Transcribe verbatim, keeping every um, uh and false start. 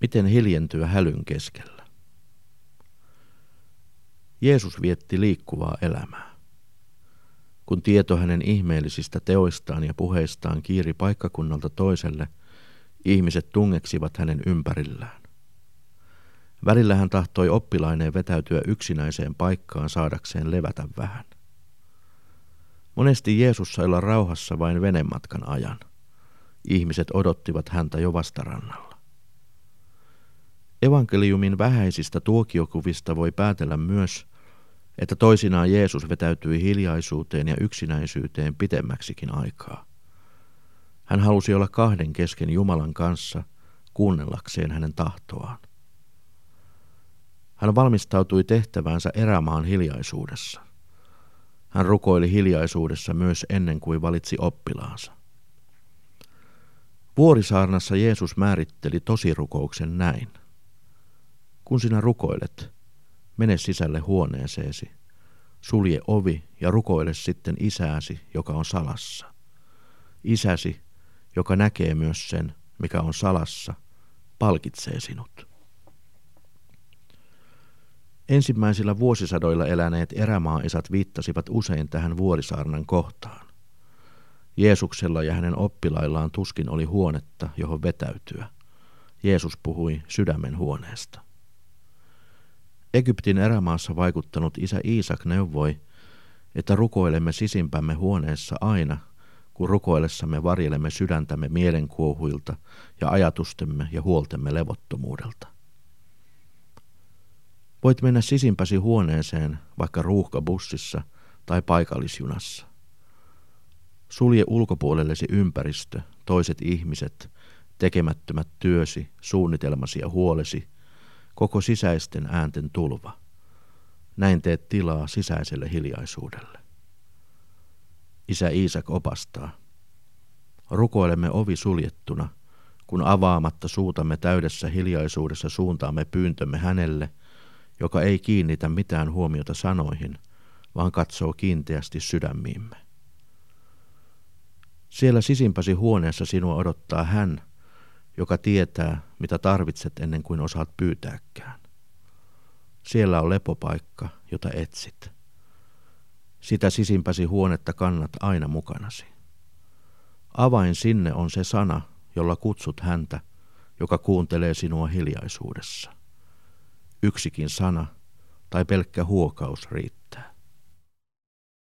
Miten hiljentyä hälyn keskellä? Jeesus vietti liikkuvaa elämää. Kun tieto hänen ihmeellisistä teoistaan ja puheistaan kiiri paikkakunnalta toiselle, ihmiset tungeksivat hänen ympärillään. Välillä hän tahtoi oppilaineen vetäytyä yksinäiseen paikkaan saadakseen levätä vähän. Monesti Jeesus sai olla rauhassa vain venematkan ajan. Ihmiset odottivat häntä jo vastarannalla. Evankeliumin vähäisistä tuokiokuvista voi päätellä myös, että toisinaan Jeesus vetäytyi hiljaisuuteen ja yksinäisyyteen pitemmäksikin aikaa. Hän halusi olla kahden kesken Jumalan kanssa, kuunnellakseen hänen tahtoaan. Hän valmistautui tehtäväänsä erämaan hiljaisuudessa. Hän rukoili hiljaisuudessa myös ennen kuin valitsi oppilaansa. Vuorisaarnassa Jeesus määritteli tosirukouksen näin. Kun sinä rukoilet, mene sisälle huoneeseesi, sulje ovi ja rukoile sitten Isääsi, joka on salassa. Isäsi, joka näkee myös sen, mikä on salassa, palkitsee sinut. Ensimmäisillä vuosisadoilla eläneet erämaa-isät viittasivat usein tähän Vuorisaarnan kohtaan. Jeesuksella ja hänen oppilaillaan tuskin oli huonetta, johon vetäytyä. Jeesus puhui sydämen huoneesta. Egyptin erämaassa vaikuttanut Isä Iisak neuvoi, että rukoilemme sisimpämme huoneessa aina, kun rukoillessamme varjelemme sydäntämme mielenkuohuilta ja ajatustemme ja huoltemme levottomuudelta. Voit mennä sisimpäsi huoneeseen vaikka ruuhkabussissa tai paikallisjunassa. Sulje ulkopuolellesi ympäristö, toiset ihmiset, tekemättömät työsi, suunnitelmasi ja huolesi, koko sisäisten äänten tulva. Näin teet tilaa sisäiselle hiljaisuudelle. Isä Iisak opastaa. Rukoilemme ovi suljettuna, kun avaamatta suutamme täydessä hiljaisuudessa suuntaamme pyyntömme hänelle, joka ei kiinnitä mitään huomiota sanoihin, vaan katsoo kiinteästi sydämiimme. Siellä sisimpäsi huoneessa sinua odottaa hän, joka tietää, mitä tarvitset ennen kuin osaat pyytääkään. Siellä on lepopaikka, jota etsit. Sitä sisimpäsi huonetta kannat aina mukanasi. Avain sinne on se sana, jolla kutsut häntä, joka kuuntelee sinua hiljaisuudessa. Yksikin sana tai pelkkä huokaus riittää.